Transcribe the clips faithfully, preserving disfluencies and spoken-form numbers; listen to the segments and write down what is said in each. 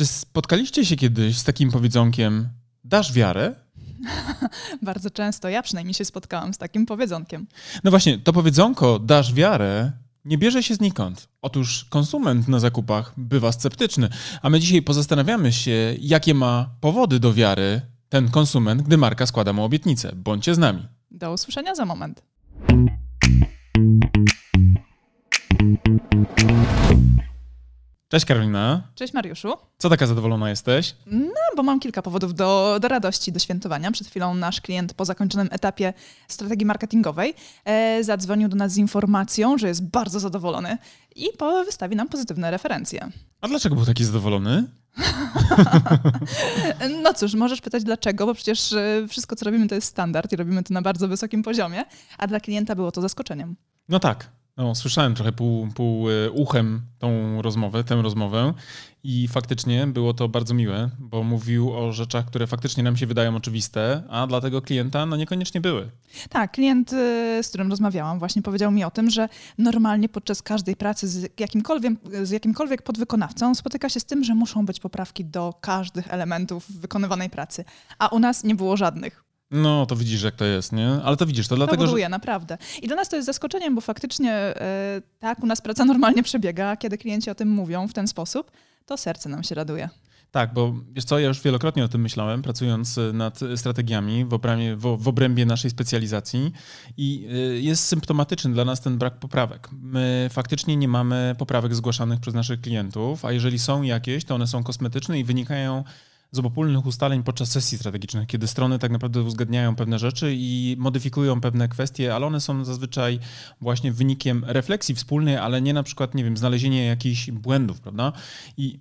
Czy spotkaliście się kiedyś z takim powiedzonkiem dasz wiarę? Bardzo często, ja przynajmniej się spotkałam z takim powiedzonkiem. No właśnie, to powiedzonko dasz wiarę nie bierze się znikąd. Otóż konsument na zakupach bywa sceptyczny, a my dzisiaj pozastanawiamy się, jakie ma powody do wiary ten konsument, gdy marka składa mu obietnicę. Bądźcie z nami. Do usłyszenia za moment. Cześć Karolina. Cześć Mariuszu. Co taka zadowolona jesteś? No, bo mam kilka powodów do, do radości, do świętowania. Przed chwilą nasz klient po zakończonym etapie strategii marketingowej e, zadzwonił do nas z informacją, że jest bardzo zadowolony i po, wystawi nam pozytywne referencje. A dlaczego był taki zadowolony? No cóż, możesz pytać dlaczego, bo przecież wszystko, co robimy, to jest standard i robimy to na bardzo wysokim poziomie, a dla klienta było to zaskoczeniem. No tak. No, słyszałem trochę pół, pół uchem tą rozmowę, tę rozmowę i faktycznie było to bardzo miłe, bo mówił o rzeczach, które faktycznie nam się wydają oczywiste, a dla tego klienta no niekoniecznie były. Tak, klient, z którym rozmawiałam, właśnie powiedział mi o tym, że normalnie podczas każdej pracy z jakimkolwiek, z jakimkolwiek podwykonawcą spotyka się z tym, że muszą być poprawki do każdych elementów wykonywanej pracy, a u nas nie było żadnych. No, to widzisz, jak to jest, nie? Ale to widzisz, to dlatego, buduje, że... naprawdę. I dla nas to jest zaskoczeniem, bo faktycznie yy, tak u nas praca normalnie przebiega, a kiedy klienci o tym mówią w ten sposób, to serce nam się raduje. Tak, bo wiesz co, ja już wielokrotnie o tym myślałem, pracując nad strategiami w obrębie, w, w obrębie naszej specjalizacji i jest symptomatyczny dla nas ten brak poprawek. My faktycznie nie mamy poprawek zgłaszanych przez naszych klientów, a jeżeli są jakieś, to one są kosmetyczne i wynikają z obopólnych ustaleń podczas sesji strategicznych, kiedy strony tak naprawdę uzgadniają pewne rzeczy i modyfikują pewne kwestie, ale one są zazwyczaj właśnie wynikiem refleksji wspólnej, ale nie na przykład, nie wiem, znalezienie jakichś błędów, prawda? I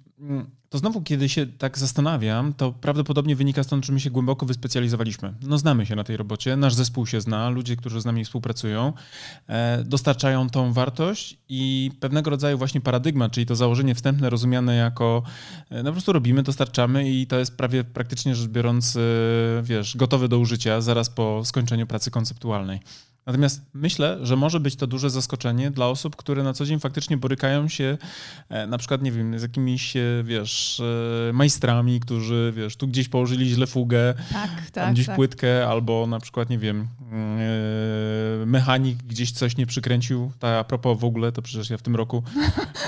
to znowu, kiedy się tak zastanawiam, to prawdopodobnie wynika stąd, że my się głęboko wyspecjalizowaliśmy. No znamy się na tej robocie, nasz zespół się zna, ludzie, którzy z nami współpracują, dostarczają tą wartość i pewnego rodzaju właśnie paradygmat, czyli to założenie wstępne rozumiane jako no po prostu robimy, dostarczamy i to jest prawie praktycznie rzecz biorąc, wiesz, gotowe do użycia zaraz po skończeniu pracy konceptualnej. Natomiast myślę, że może być to duże zaskoczenie dla osób, które na co dzień faktycznie borykają się na przykład, nie wiem, z jakimiś, wiesz, majstrami, którzy, wiesz, tu gdzieś położyli źle fugę, tak, tam tak, gdzieś tak. płytkę, albo na przykład, nie wiem, mechanik gdzieś coś nie przykręcił. A propos w ogóle, to przecież ja w tym roku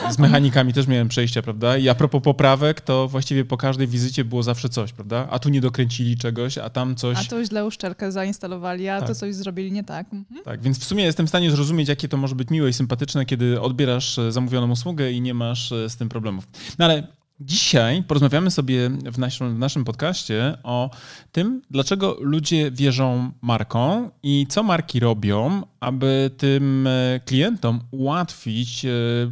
z mechanikami też miałem przejścia, prawda? I a propos poprawek, to właściwie po każdej wizycie było zawsze coś, prawda? A tu nie dokręcili czegoś, a tam coś... A tu źle uszczelkę zainstalowali, a tak. to coś zrobili nie tak. Tak, więc w sumie jestem w stanie zrozumieć, jakie to może być miłe i sympatyczne, kiedy odbierasz zamówioną usługę i nie masz z tym problemów. No ale dzisiaj porozmawiamy sobie w naszym, w naszym podcaście o tym, dlaczego ludzie wierzą markom i co marki robią, aby tym klientom ułatwić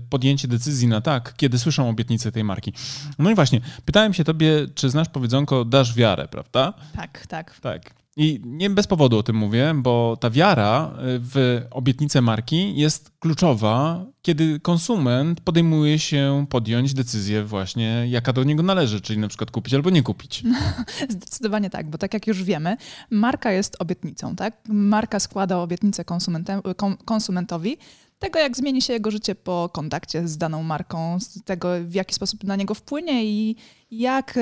podjęcie decyzji na tak, kiedy słyszą obietnicę tej marki. No i właśnie, pytałem się tobie, czy znasz powiedzonko dasz wiarę, prawda? Tak, tak. Tak. I nie bez powodu o tym mówię, bo ta wiara w obietnicę marki jest kluczowa, kiedy konsument podejmuje się podjąć decyzję właśnie, jaka do niego należy, czyli na przykład kupić albo nie kupić. No, zdecydowanie tak, bo tak jak już wiemy, marka jest obietnicą, tak? Marka składa obietnicę konsumentowi, tego jak zmieni się jego życie po kontakcie z daną marką, z tego w jaki sposób na niego wpłynie i jak,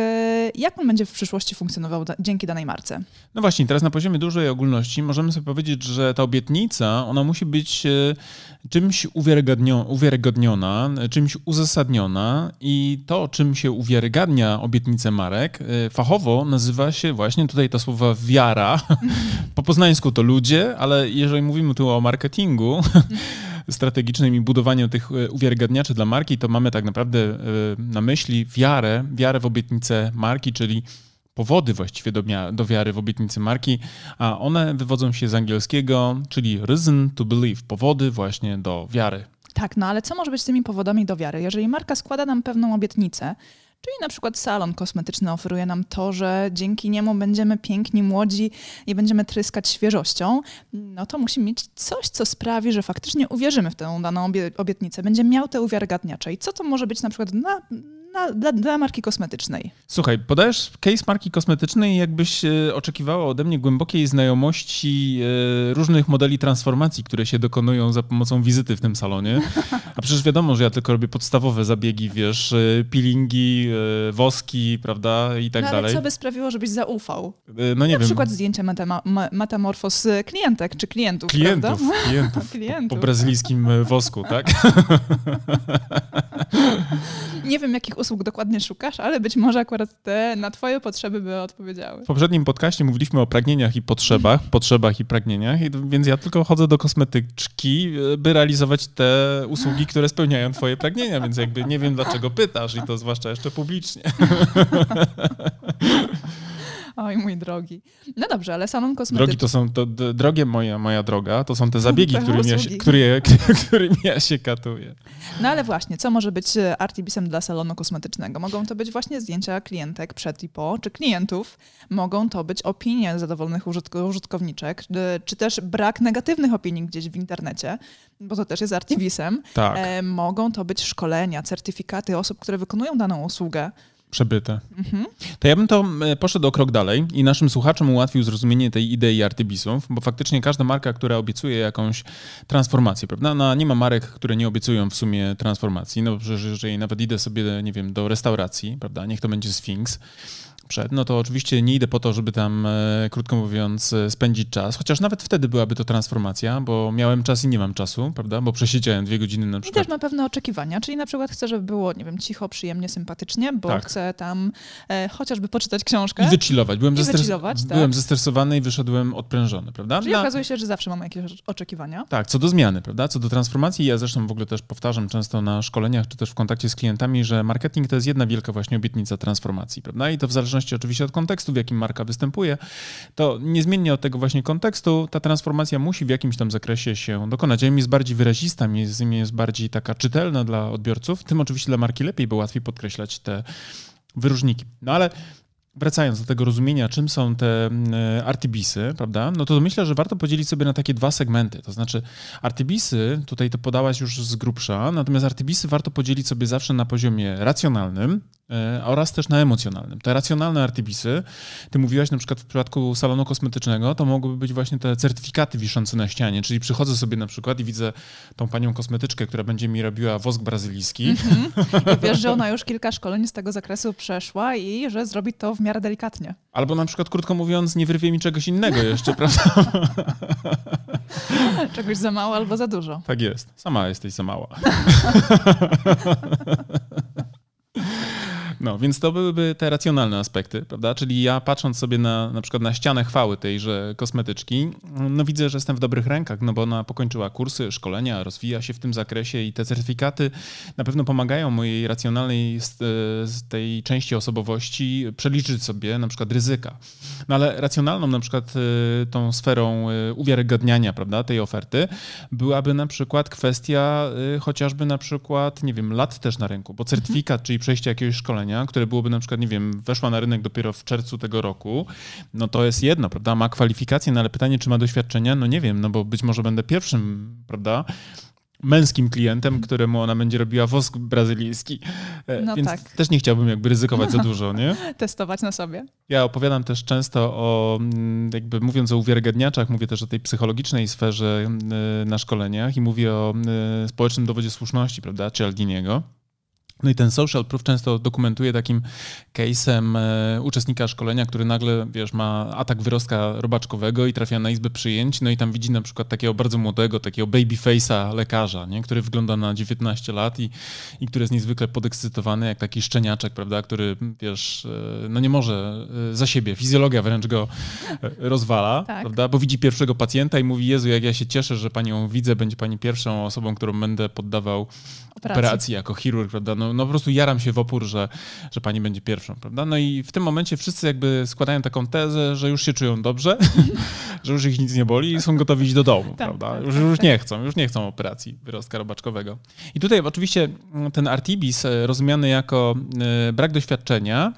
jak on będzie w przyszłości funkcjonował da- dzięki danej marce. No właśnie, teraz na poziomie dużej ogólności możemy sobie powiedzieć, że ta obietnica, ona musi być czymś uwiarygodnio- uwiarygodniona, czymś uzasadniona i to, czym się uwiarygadnia obietnicę marek, fachowo nazywa się właśnie tutaj to słowo wiara. Po poznańsku to ludzie, ale jeżeli mówimy tu o marketingu strategicznym i budowaniu tych uwiarygadniaczy dla marki, to mamy tak naprawdę na myśli wiarę, wiarę w obietnicę marki, czyli powody właściwie do, do wiary w obietnicy marki, a one wywodzą się z angielskiego, czyli reason to believe, powody właśnie do wiary. Tak, no ale co może być z tymi powodami do wiary? Jeżeli marka składa nam pewną obietnicę, czyli na przykład salon kosmetyczny oferuje nam to, że dzięki niemu będziemy piękni, młodzi i będziemy tryskać świeżością, no to musimy mieć coś, co sprawi, że faktycznie uwierzymy w tę daną obietnicę. Będzie miał te uwiarygadniacze. I co to może być na przykład na, na, dla, dla marki kosmetycznej? Słuchaj, podajesz case marki kosmetycznej, jakbyś oczekiwała ode mnie głębokiej znajomości różnych modeli transformacji, które się dokonują za pomocą wizyty w tym salonie. A przecież wiadomo, że ja tylko robię podstawowe zabiegi, wiesz, peelingi, woski, prawda, i tak no, ale dalej. Ale co by sprawiło, żebyś zaufał? No nie na wiem. Na przykład zdjęcie metama- metamorfoz klientek czy klientów, klientów prawda? Klientów, klientów. Po, po brazylijskim wosku, tak? Nie wiem, jakich usług dokładnie szukasz, ale być może akurat te na twoje potrzeby by odpowiedziały. W poprzednim podcaście mówiliśmy o pragnieniach i potrzebach, potrzebach i pragnieniach, więc ja tylko chodzę do kosmetyczki, by realizować te usługi, które spełniają twoje pragnienia, więc jakby nie wiem, dlaczego pytasz i to zwłaszcza jeszcze publicznie. Oj, mój drogi. No dobrze, ale salon kosmetyczny. Drogi to są, to, d- drogie moja, moja droga, to są te zabiegi, którymi ja, się, które, którymi ja się katuję. No ale właśnie, co może być artibisem dla salonu kosmetycznego? Mogą to być właśnie zdjęcia klientek przed i po, czy klientów. Mogą to być opinie zadowolonych użytk- użytkowniczek, czy też brak negatywnych opinii gdzieś w internecie, bo to też jest artibisem. Tak. E, mogą to być szkolenia, certyfikaty osób, które wykonują daną usługę. Przebyte. Mhm. To ja bym to poszedł o krok dalej i naszym słuchaczom ułatwił zrozumienie tej idei artybisów, bo faktycznie każda marka, która obiecuje jakąś transformację, prawda? No, nie ma marek, które nie obiecują w sumie transformacji, no bo przecież jeżeli nawet idę sobie, nie wiem, do restauracji, prawda? Niech to będzie Sphinx. Przed, no to oczywiście nie idę po to, żeby tam, e, krótko mówiąc, e, spędzić czas, chociaż nawet wtedy byłaby to transformacja, bo miałem czas i nie mam czasu, prawda, bo przesiedziałem dwie godziny na przykład. I też ma pewne oczekiwania, czyli na przykład chcę, żeby było, nie wiem, cicho, przyjemnie, sympatycznie, bo tak. chcę tam e, chociażby poczytać książkę. I wychillować. Byłem, I zestres... wychillować, tak. Byłem zestresowany i wyszedłem odprężony, prawda? Czyli na... okazuje się, że zawsze mamy jakieś oczekiwania. Tak, co do zmiany, prawda, co do transformacji, ja zresztą w ogóle też powtarzam często na szkoleniach, czy też w kontakcie z klientami, że marketing to jest jedna wielka właśnie obietnica transformacji, prawda, i to w zależności oczywiście od kontekstu, w jakim marka występuje, to niezmiennie od tego właśnie kontekstu ta transformacja musi w jakimś tam zakresie się dokonać. Im jest bardziej wyrazista, im jest, im jest bardziej taka czytelna dla odbiorców, tym oczywiście dla marki lepiej, bo łatwiej podkreślać te wyróżniki. No ale wracając do tego rozumienia, czym są te artybisy, prawda, no to myślę, że warto podzielić sobie na takie dwa segmenty. To znaczy artybisy, tutaj to podałaś już z grubsza, natomiast artybisy warto podzielić sobie zawsze na poziomie racjonalnym oraz też na emocjonalnym. Te racjonalne artybisy, ty mówiłaś na przykład w przypadku salonu kosmetycznego, to mogłyby być właśnie te certyfikaty wiszące na ścianie, czyli przychodzę sobie na przykład i widzę tą panią kosmetyczkę, która będzie mi robiła wosk brazylijski. Mm-hmm. I wiesz, że ona już kilka szkoleń z tego zakresu przeszła i że zrobi to w miarę delikatnie. Albo na przykład, krótko mówiąc, nie wyrwie mi czegoś innego jeszcze, prawda? Czegoś za mało albo za dużo. Tak jest. Sama jesteś za mała. No, więc to byłyby te racjonalne aspekty, prawda? Czyli ja patrząc sobie na, na przykład na ścianę chwały tejże kosmetyczki, no widzę, że jestem w dobrych rękach, no bo ona pokończyła kursy, szkolenia, rozwija się w tym zakresie i te certyfikaty na pewno pomagają mojej racjonalnej z tej części osobowości przeliczyć sobie na przykład ryzyka. No ale racjonalną na przykład tą sferą uwiarygadniania, prawda, tej oferty byłaby na przykład kwestia chociażby na przykład, nie wiem, lat też na rynku, bo certyfikat, czyli przejście jakiegoś szkolenia, które byłoby na przykład, nie wiem, weszła na rynek dopiero w czerwcu tego roku, no to jest jedno, prawda, ma kwalifikacje, no ale pytanie, czy ma doświadczenia, no nie wiem, no bo być może będę pierwszym, prawda, męskim klientem, któremu ona będzie robiła wosk brazylijski, no więc tak. Też nie chciałbym jakby ryzykować za dużo, nie? Testować na sobie. Ja opowiadam też często o, jakby mówiąc o uwiarygadniaczach, mówię też o tej psychologicznej sferze na szkoleniach i mówię o społecznym dowodzie słuszności, prawda, Cialdiniego. No i ten social proof często dokumentuje takim case'em e, uczestnika szkolenia, który nagle, wiesz, ma atak wyrostka robaczkowego i trafia na izbę przyjęć, no i tam widzi na przykład takiego bardzo młodego, takiego babyface'a lekarza, nie? Który wygląda na dziewiętnaście lat i, i który jest niezwykle podekscytowany, jak taki szczeniaczek, prawda, który, wiesz, e, no nie może e, za siebie, fizjologia wręcz go e, rozwala, tak. Prawda, bo widzi pierwszego pacjenta i mówi, Jezu, jak ja się cieszę, że panią widzę, będzie pani pierwszą osobą, którą będę poddawał operacji, operacji jako chirurg, prawda, no No, no po prostu jaram się w opór, że, że pani będzie pierwszą, prawda? No i w tym momencie wszyscy jakby składają taką tezę, że już się czują dobrze, że już ich nic nie boli i są gotowi iść do domu, prawda? Już, już nie chcą, już nie chcą operacji wyrostka robaczkowego. I tutaj oczywiście ten artibis rozumiany jako brak doświadczenia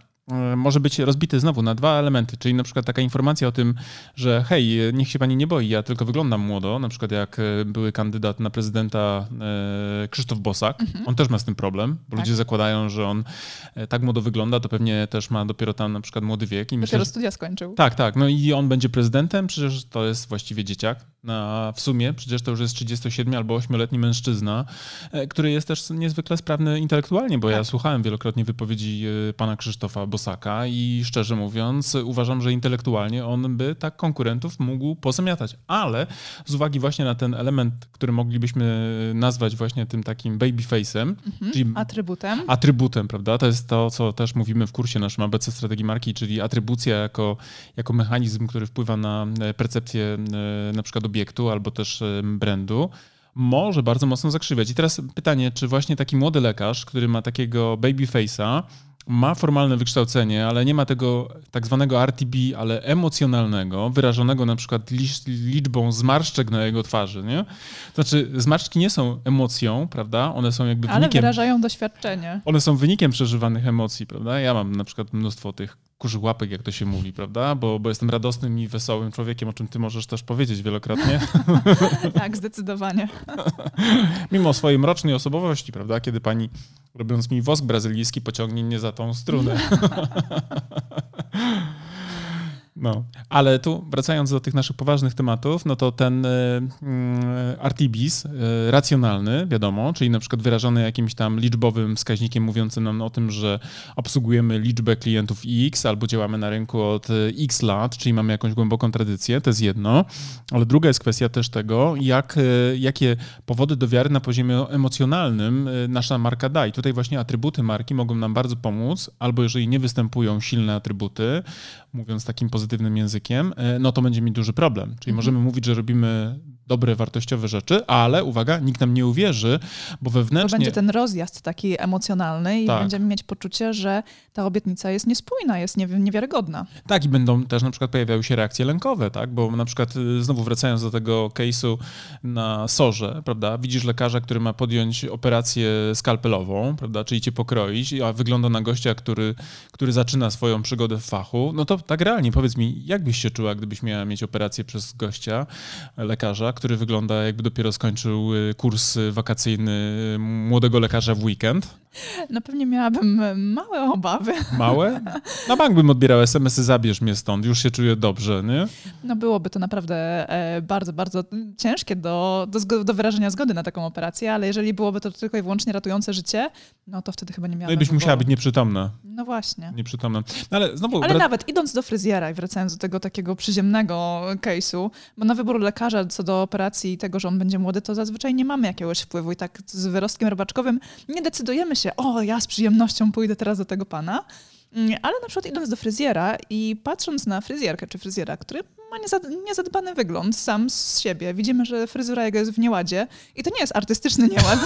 może być rozbity znowu na dwa elementy, czyli na przykład taka informacja o tym, że hej, niech się pani nie boi, ja tylko wyglądam młodo, na przykład jak były kandydat na prezydenta Krzysztof Bosak, mhm. on też ma z tym problem, bo tak. ludzie zakładają, że on tak młodo wygląda, to pewnie też ma dopiero tam na przykład młody wiek. I myślę, dopiero studia skończył. Tak, tak, no i on będzie prezydentem, przecież to jest właściwie dzieciak, a w sumie przecież to już jest trzydziestosiedmioletni albo ośmioletni mężczyzna, który jest też niezwykle sprawny intelektualnie, bo tak. ja słuchałem wielokrotnie wypowiedzi pana Krzysztofa Bosaka, i szczerze mówiąc uważam, że intelektualnie on by tak konkurentów mógł pozamiatać. Ale z uwagi właśnie na ten element, który moglibyśmy nazwać właśnie tym takim babyface'em, mhm, czyli atrybutem. Atrybutem, prawda? To jest to, co też mówimy w kursie naszym A B C Strategii Marki, czyli atrybucja jako, jako mechanizm, który wpływa na percepcję na przykład obiektu albo też brandu. Może bardzo mocno zakrzywiać. I teraz pytanie, czy właśnie taki młody lekarz, który ma takiego babyface'a, ma formalne wykształcenie, ale nie ma tego tak zwanego R T B, ale emocjonalnego, wyrażonego na przykład liczbą zmarszczek na jego twarzy, nie? Znaczy zmarszczki nie są emocją, prawda? One są jakby wynikiem... Ale wyrażają doświadczenie. One są wynikiem przeżywanych emocji, prawda? Ja mam na przykład mnóstwo tych kurzy łapek, jak to się mówi, prawda? Bo, bo jestem radosnym i wesołym człowiekiem, o czym ty możesz też powiedzieć wielokrotnie. Tak, zdecydowanie. Mimo swojej mrocznej osobowości, prawda? Kiedy pani, robiąc mi wosk brazylijski, pociągnie mnie za tą strunę. No, ale tu wracając do tych naszych poważnych tematów, no to ten artibis racjonalny, wiadomo, czyli na przykład wyrażony jakimś tam liczbowym wskaźnikiem mówiącym nam o tym, że obsługujemy liczbę klientów X albo działamy na rynku od X lat, czyli mamy jakąś głęboką tradycję, to jest jedno. Ale druga jest kwestia też tego, jak, jakie powody do wiary na poziomie emocjonalnym nasza marka da. I tutaj właśnie atrybuty marki mogą nam bardzo pomóc, albo jeżeli nie występują silne atrybuty, mówiąc takim pozytywnym pozytywnym językiem, no to będzie mi duży problem. Czyli możemy mówić, że robimy dobre, wartościowe rzeczy, ale uwaga, nikt nam nie uwierzy, bo wewnętrznie... To będzie ten rozjazd taki emocjonalny i tak. będziemy mieć poczucie, że ta obietnica jest niespójna, jest niewiarygodna. Tak i będą też na przykład pojawiały się reakcje lękowe, tak? Bo na przykład znowu wracając do tego case'u na sorze, prawda? Widzisz lekarza, który ma podjąć operację skalpelową, prawda? Czyli cię pokroić, a wygląda na gościa, który, który zaczyna swoją przygodę w fachu. No to tak realnie, powiedz mi, jak byś się czuła, gdybyś miała mieć operację przez gościa, lekarza, który wygląda jakby dopiero skończył kurs wakacyjny młodego lekarza w weekend? No pewnie miałabym małe obawy. Małe? Na bank bym odbierał es em esy, zabierz mnie stąd, już się czuję dobrze, nie? No byłoby to naprawdę bardzo, bardzo ciężkie do, do, do wyrażenia zgody na taką operację, ale jeżeli byłoby to tylko i wyłącznie ratujące życie, no to wtedy chyba nie miałabym. No i byś wyboru. Musiała być nieprzytomna. No właśnie. Nieprzytomna. No ale znowu... ale nawet idąc do fryzjera i wracając do tego takiego przyziemnego case'u, bo na wybór lekarza co do operacji i tego, że on będzie młody, to zazwyczaj nie mamy jakiegoś wpływu i tak z wyrostkiem robaczkowym nie decydujemy się, o ja z przyjemnością pójdę teraz do tego pana, ale na przykład idąc do fryzjera i patrząc na fryzjerkę czy fryzjera, który ma niezadbany wygląd sam z siebie, widzimy, że fryzura jego jest w nieładzie i to nie jest artystyczny nieład,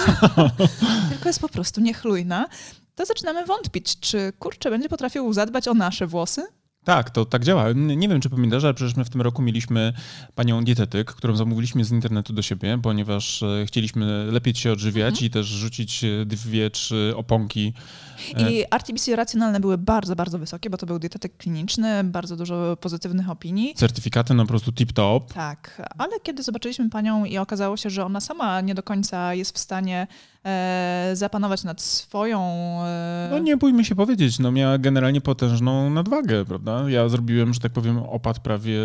tylko jest po prostu niechlujna, to zaczynamy wątpić, czy kurczę będzie potrafił zadbać o nasze włosy? Tak, to tak działa. Nie wiem, czy pamiętasz, ale przecież my w tym roku mieliśmy panią dietetyk, którą zamówiliśmy z internetu do siebie, ponieważ chcieliśmy lepiej się odżywiać mm-hmm. i też rzucić dwie, trzy oponki. I R T B C racjonalne były bardzo, bardzo wysokie, bo to był dietetyk kliniczny, bardzo dużo pozytywnych opinii. Certyfikaty no po prostu tip-top. Tak, ale kiedy zobaczyliśmy panią i okazało się, że ona sama nie do końca jest w stanie e, zapanować nad swoją... E... No nie bójmy się powiedzieć, no miała generalnie potężną nadwagę, prawda? Ja zrobiłem, że tak powiem, opad prawie,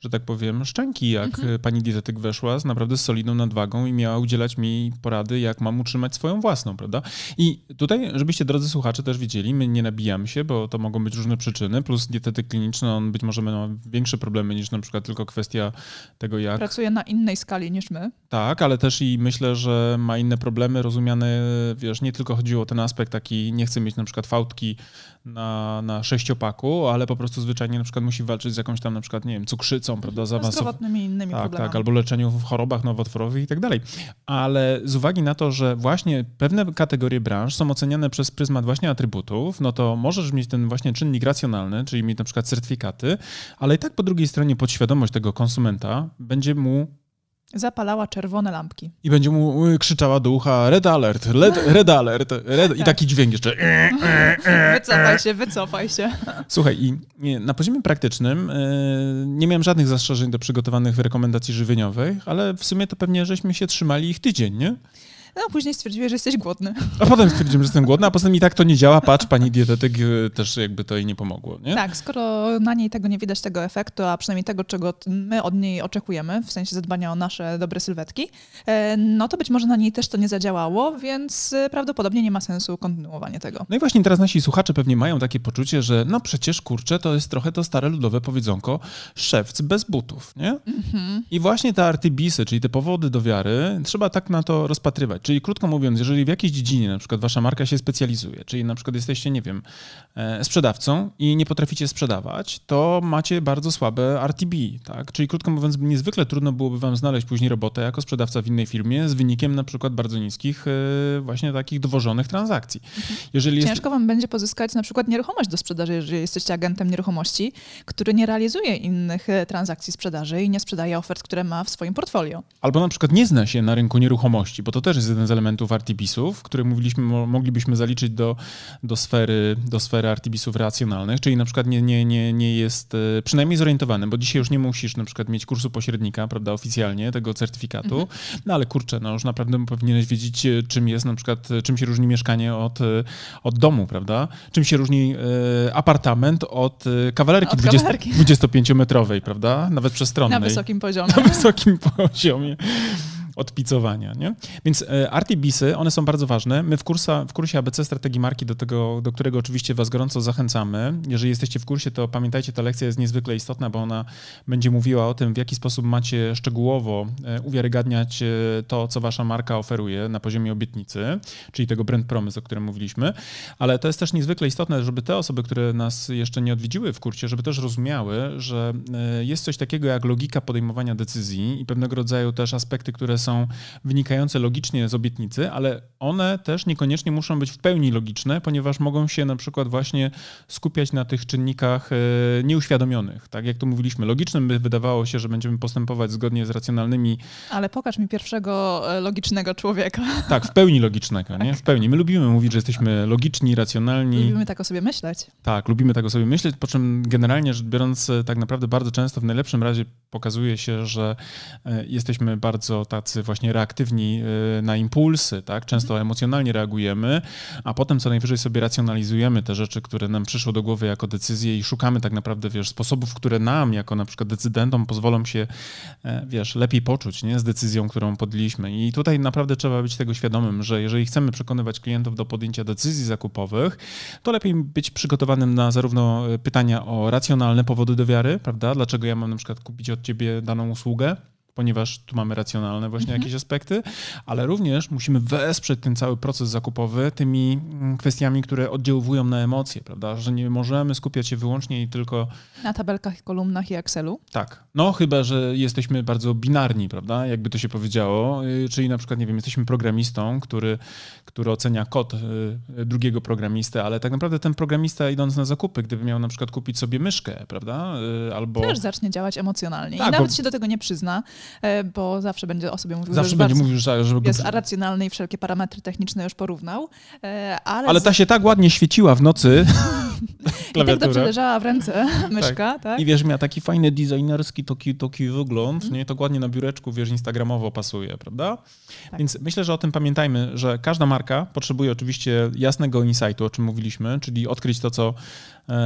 że tak powiem, szczęki, jak mm-hmm. pani dietetyk weszła z naprawdę solidną nadwagą i miała udzielać mi porady, jak mam utrzymać swoją własną, prawda? I tutaj, żebyście, drodzy słuchacze, też wiedzieli, my nie nabijamy się, bo to mogą być różne przyczyny, plus dietetyk kliniczny, on być może ma większe problemy niż na przykład tylko kwestia tego, jak... Pracuje na innej skali niż my. Tak, ale też i myślę, że ma inne problemy rozumiane, wiesz, nie tylko chodziło o ten aspekt taki, nie chcę mieć na przykład fałdki, Na, na sześciopaku, ale po prostu zwyczajnie na przykład musi walczyć z jakąś tam na przykład, nie wiem, cukrzycą, prawda, zaawansowaną. Z zdrowotnymi innymi tak, problemami. Tak, albo leczeniu w chorobach nowotworowych i tak dalej. Ale z uwagi na to, że właśnie pewne kategorie branż są oceniane przez pryzmat właśnie atrybutów, no to możesz mieć ten właśnie czynnik racjonalny, czyli mieć na przykład certyfikaty, ale i tak po drugiej stronie podświadomość tego konsumenta będzie mu Zapalała czerwone lampki. I będzie mu krzyczała do ucha, red alert, red, red alert. Red... Tak. I taki dźwięk jeszcze. Wycofaj się, wycofaj się. Słuchaj, i na poziomie praktycznym nie miałem żadnych zastrzeżeń do przygotowanych rekomendacji żywieniowych, ale w sumie to pewnie żeśmy się trzymali ich tydzień, nie? No później stwierdziłeś, że jesteś głodny. A potem stwierdziłem, że jestem głodny, a potem i tak to nie działa. Patrz, pani dietetyk też jakby to jej nie pomogło, nie? Tak, skoro na niej tego nie widać, tego efektu, a przynajmniej tego, czego my od niej oczekujemy, w sensie zadbania o nasze dobre sylwetki, no to być może na niej też to nie zadziałało, więc prawdopodobnie nie ma sensu kontynuowanie tego. No i właśnie teraz nasi słuchacze pewnie mają takie poczucie, że no przecież kurczę, to jest trochę to stare ludowe powiedzonko, szewc bez butów, nie? Mhm. I właśnie te artybisy, czyli te powody do wiary, trzeba tak na to rozpatrywać. Czyli krótko mówiąc, jeżeli w jakiejś dziedzinie na przykład wasza marka się specjalizuje, czyli na przykład jesteście, nie wiem, sprzedawcą i nie potraficie sprzedawać, to macie bardzo słabe R T B, tak? Czyli krótko mówiąc, niezwykle trudno byłoby wam znaleźć później robotę jako sprzedawca w innej firmie z wynikiem na przykład bardzo niskich właśnie takich dowożonych transakcji. Jeżeli Ciężko jest... wam będzie pozyskać na przykład nieruchomość do sprzedaży, jeżeli jesteście agentem nieruchomości, który nie realizuje innych transakcji sprzedaży i nie sprzedaje ofert, które ma w swoim portfolio. Albo na przykład nie zna się na rynku nieruchomości, bo to też jest jeden z elementów artibisów, który mówiliśmy, moglibyśmy zaliczyć do, do sfery, do sfery artibisów racjonalnych, czyli na przykład nie, nie, nie, nie jest przynajmniej zorientowany, bo dzisiaj już nie musisz na przykład mieć kursu pośrednika, prawda, oficjalnie tego certyfikatu, mm-hmm. no ale kurczę, no już naprawdę powinieneś wiedzieć, czym jest na przykład, czym się różni mieszkanie od, od domu, prawda, czym się różni e, apartament od kawalerki, od kawalerki. dwudziestopięciometrowej, prawda, nawet przestronnej. Na wysokim poziomie. Na wysokim poziomie. Odpicowania, nie? Więc artibisy, one są bardzo ważne. My w, kursa, w kursie A B C Strategii Marki, do tego, do którego oczywiście was gorąco zachęcamy. Jeżeli jesteście w kursie, to pamiętajcie, ta lekcja jest niezwykle istotna, bo ona będzie mówiła o tym, w jaki sposób macie szczegółowo uwiarygadniać to, co wasza marka oferuje na poziomie obietnicy, czyli tego brand promise, o którym mówiliśmy. Ale to jest też niezwykle istotne, żeby te osoby, które nas jeszcze nie odwiedziły w kursie, żeby też rozumiały, że jest coś takiego jak logika podejmowania decyzji i pewnego rodzaju też aspekty, które są wynikające logicznie z obietnicy, ale one też niekoniecznie muszą być w pełni logiczne, ponieważ mogą się na przykład właśnie skupiać na tych czynnikach nieuświadomionych. Tak jak to mówiliśmy, logicznym by wydawało się, że będziemy postępować zgodnie z racjonalnymi... Ale pokaż mi pierwszego logicznego człowieka. Tak, w pełni logicznego, nie? W pełni. My lubimy mówić, że jesteśmy logiczni, racjonalni. Lubimy tak o sobie myśleć. Tak, lubimy tak o sobie myśleć, po czym generalnie rzecz biorąc tak naprawdę bardzo często w najlepszym razie pokazuje się, że jesteśmy bardzo tacy właśnie reaktywni na impulsy, tak? Często emocjonalnie reagujemy, a potem co najwyżej sobie racjonalizujemy te rzeczy, które nam przyszły do głowy jako decyzje i szukamy tak naprawdę, wiesz, sposobów, które nam jako na przykład decydentom pozwolą się, wiesz, lepiej poczuć, nie? Z decyzją, którą podjęliśmy. I tutaj naprawdę trzeba być tego świadomym, że jeżeli chcemy przekonywać klientów do podjęcia decyzji zakupowych, to lepiej być przygotowanym na zarówno pytania o racjonalne powody do wiary, prawda? Dlaczego ja mam na przykład kupić od ciebie daną usługę? Ponieważ tu mamy racjonalne właśnie mhm. jakieś aspekty, ale również musimy wesprzeć ten cały proces zakupowy tymi kwestiami, które oddziałują na emocje, prawda? Że nie możemy skupiać się wyłącznie i tylko... Na tabelkach, kolumnach i Excelu? Tak. No chyba, że jesteśmy bardzo binarni, prawda? Jakby to się powiedziało. Czyli na przykład, nie wiem, jesteśmy programistą, który, który ocenia kod drugiego programisty, ale tak naprawdę ten programista idąc na zakupy, gdyby miał na przykład kupić sobie myszkę, prawda? Albo... Też zacznie działać emocjonalnie tak, i nawet bo... się do tego nie przyzna. Bo zawsze będzie o sobie mówił, zawsze że będzie mówił, że jest racjonalny i wszelkie parametry techniczne już porównał. Ale, ale ta z... się tak ładnie świeciła w nocy. I tak dobrze leżała w ręce myszka. Tak. Tak? I wiesz, miała taki fajny designerski taki, taki wygląd, hmm. nie? To ładnie na biureczku, wiesz, instagramowo pasuje, prawda? Tak. Więc myślę, że o tym pamiętajmy, że każda marka potrzebuje oczywiście jasnego insightu, o czym mówiliśmy, czyli odkryć to, co...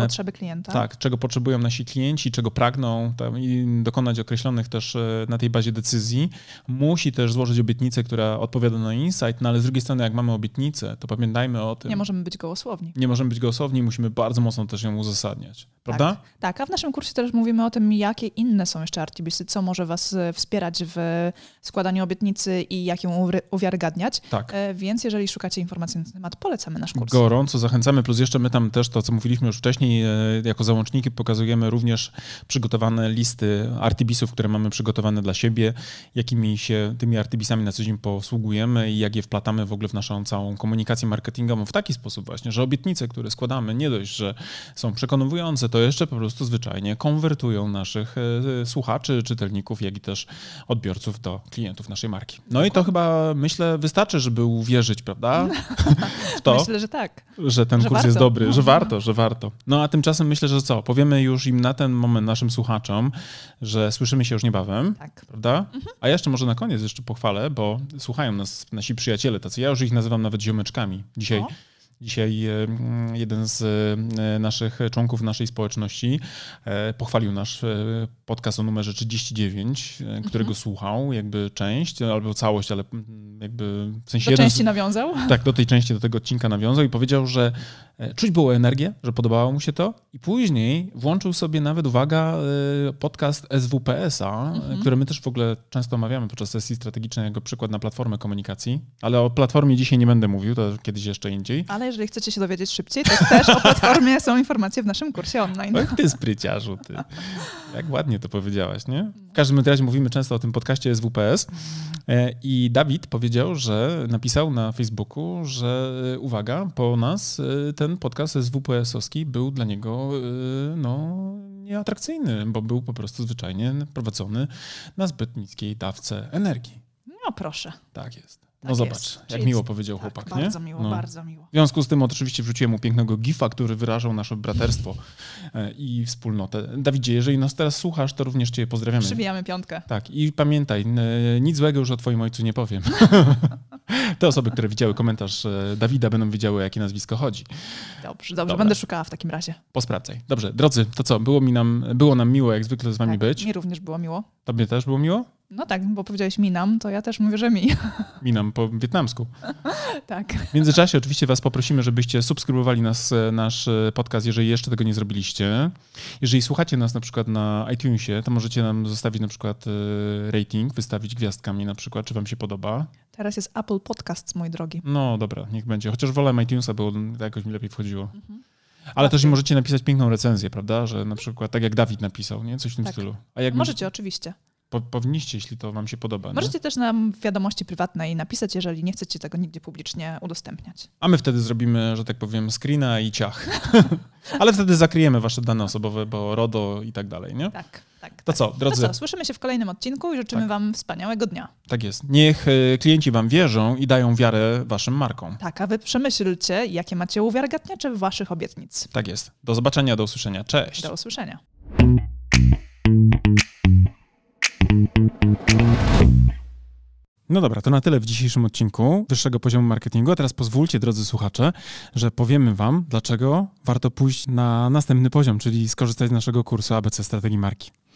Potrzeby klienta. Tak, czego potrzebują nasi klienci, czego pragną tam, i dokonać określonych też na tej bazie decyzji. Musi też złożyć obietnicę, która odpowiada na insight, no ale z drugiej strony jak mamy obietnicę, to pamiętajmy o tym. Nie możemy być gołosłowni. Nie możemy być gołosłowni, musimy bardzo mocno też ją uzasadniać, prawda? Tak, tak, a w naszym kursie też mówimy o tym, jakie inne są jeszcze artibisy, co może was wspierać w składaniu obietnicy i jak ją uwiarygadniać. Tak. Więc jeżeli szukacie informacji na temat, polecamy nasz kurs. Gorąco zachęcamy, plus jeszcze my tam też to, co mówiliśmy już wcześniej, Wcześniej jako załączniki pokazujemy również przygotowane listy artibisów, które mamy przygotowane dla siebie, jakimi się tymi artibisami na co dzień posługujemy i jak je wplatamy w ogóle w naszą całą komunikację marketingową w taki sposób właśnie, że obietnice, które składamy, nie dość, dość, że są przekonujące, to jeszcze po prostu zwyczajnie konwertują naszych słuchaczy, czytelników, jak i też odbiorców do klientów naszej marki. No i to chyba, myślę, wystarczy, żeby uwierzyć, prawda? W to, myślę, że tak. Że ten że kurs warto. jest dobry, że warto, że warto. No a tymczasem myślę, że co? Powiemy już im na ten moment, naszym słuchaczom, że słyszymy się już niebawem, tak. prawda? Mhm. A ja jeszcze może na koniec jeszcze pochwalę, bo słuchają nas nasi przyjaciele tacy. Ja już ich nazywam nawet ziomeczkami. Dzisiaj, dzisiaj jeden z naszych członków naszej społeczności pochwalił nasz podcast o numerze trzydzieści dziewięć, którego mhm. słuchał, jakby część, albo całość, ale jakby w sensie... Do jeden części z... nawiązał. Tak, do tej części, do tego odcinka nawiązał i powiedział, że czuć było energię, że podobało mu się to i później włączył sobie nawet, uwaga, podcast S W P S a, mhm. który my też w ogóle często omawiamy podczas sesji strategicznej jako przykład na platformę komunikacji, ale o platformie dzisiaj nie będę mówił, to kiedyś jeszcze indziej. Ale jeżeli chcecie się dowiedzieć szybciej, to też o platformie są informacje w naszym kursie online. Oj, ty spryciarzu, ty. Jak ładnie to powiedziałaś, nie? W każdym razie mówimy często o tym podcaście S W P S i Dawid powiedział, że napisał na Facebooku, że uwaga, po nas ten Ten podcast S W P S owski był dla niego no, nieatrakcyjny, bo był po prostu zwyczajnie prowadzony na zbyt niskiej dawce energii. No proszę. Tak jest. No tak zobacz, jest. jak Czyli miło powiedział tak, chłopak, bardzo nie? Bardzo miło, no. bardzo miło. W związku z tym oczywiście wrzuciłem mu pięknego gifa, który wyrażał nasze braterstwo i wspólnotę. Dawidzie, jeżeli nas teraz słuchasz, to również cię pozdrawiamy. Przybijamy piątkę. Tak i pamiętaj, nic złego już o twoim ojcu nie powiem. Te osoby, które widziały komentarz Dawida, będą wiedziały, o jakie nazwisko chodzi. Dobrze, dobrze. Dobra. Będę szukała w takim razie. Posprawdzaj. Dobrze, drodzy, to co? Było, mi nam, było nam miło, jak zwykle z wami tak, być. Mi również było miło. Tobie też było miło? No tak, bo powiedziałeś minam, to ja też mówię, że mi. Minam po wietnamsku. Tak. W międzyczasie oczywiście was poprosimy, żebyście subskrybowali nas, nasz podcast, jeżeli jeszcze tego nie zrobiliście. Jeżeli słuchacie nas na przykład na iTunesie, to możecie nam zostawić na przykład rating, wystawić gwiazdkami na przykład, czy wam się podoba. Teraz jest Apple Podcasts, mój drogi. No dobra, niech będzie. Chociaż wolę iTunesa, bo jakoś mi lepiej wchodziło. Mhm. Ale też możecie napisać piękną recenzję, prawda? Że na przykład tak jak Dawid napisał, nie? Coś w tym tak. stylu. A jak możecie, będzie... oczywiście. Po, powinniście, jeśli to wam się podoba. Możecie nie? też nam w wiadomości prywatnej napisać, jeżeli nie chcecie tego nigdzie publicznie udostępniać. A my wtedy zrobimy, że tak powiem, screena i ciach. Ale wtedy zakryjemy wasze dane osobowe, bo RODO i tak dalej, nie? Tak, tak. To tak. co, drodzy? To co, słyszymy się w kolejnym odcinku i życzymy tak. wam wspaniałego dnia. Tak jest. Niech klienci wam wierzą i dają wiarę waszym markom. Tak, a wy przemyślcie, jakie macie uwiarygadniacze waszych obietnic. Tak jest. Do zobaczenia, do usłyszenia. Cześć. Do usłyszenia. No dobra, to na tyle w dzisiejszym odcinku wyższego poziomu marketingu. A teraz pozwólcie, drodzy słuchacze, że powiemy wam, dlaczego warto pójść na następny poziom, czyli skorzystać z naszego kursu A B C Strategii Marki.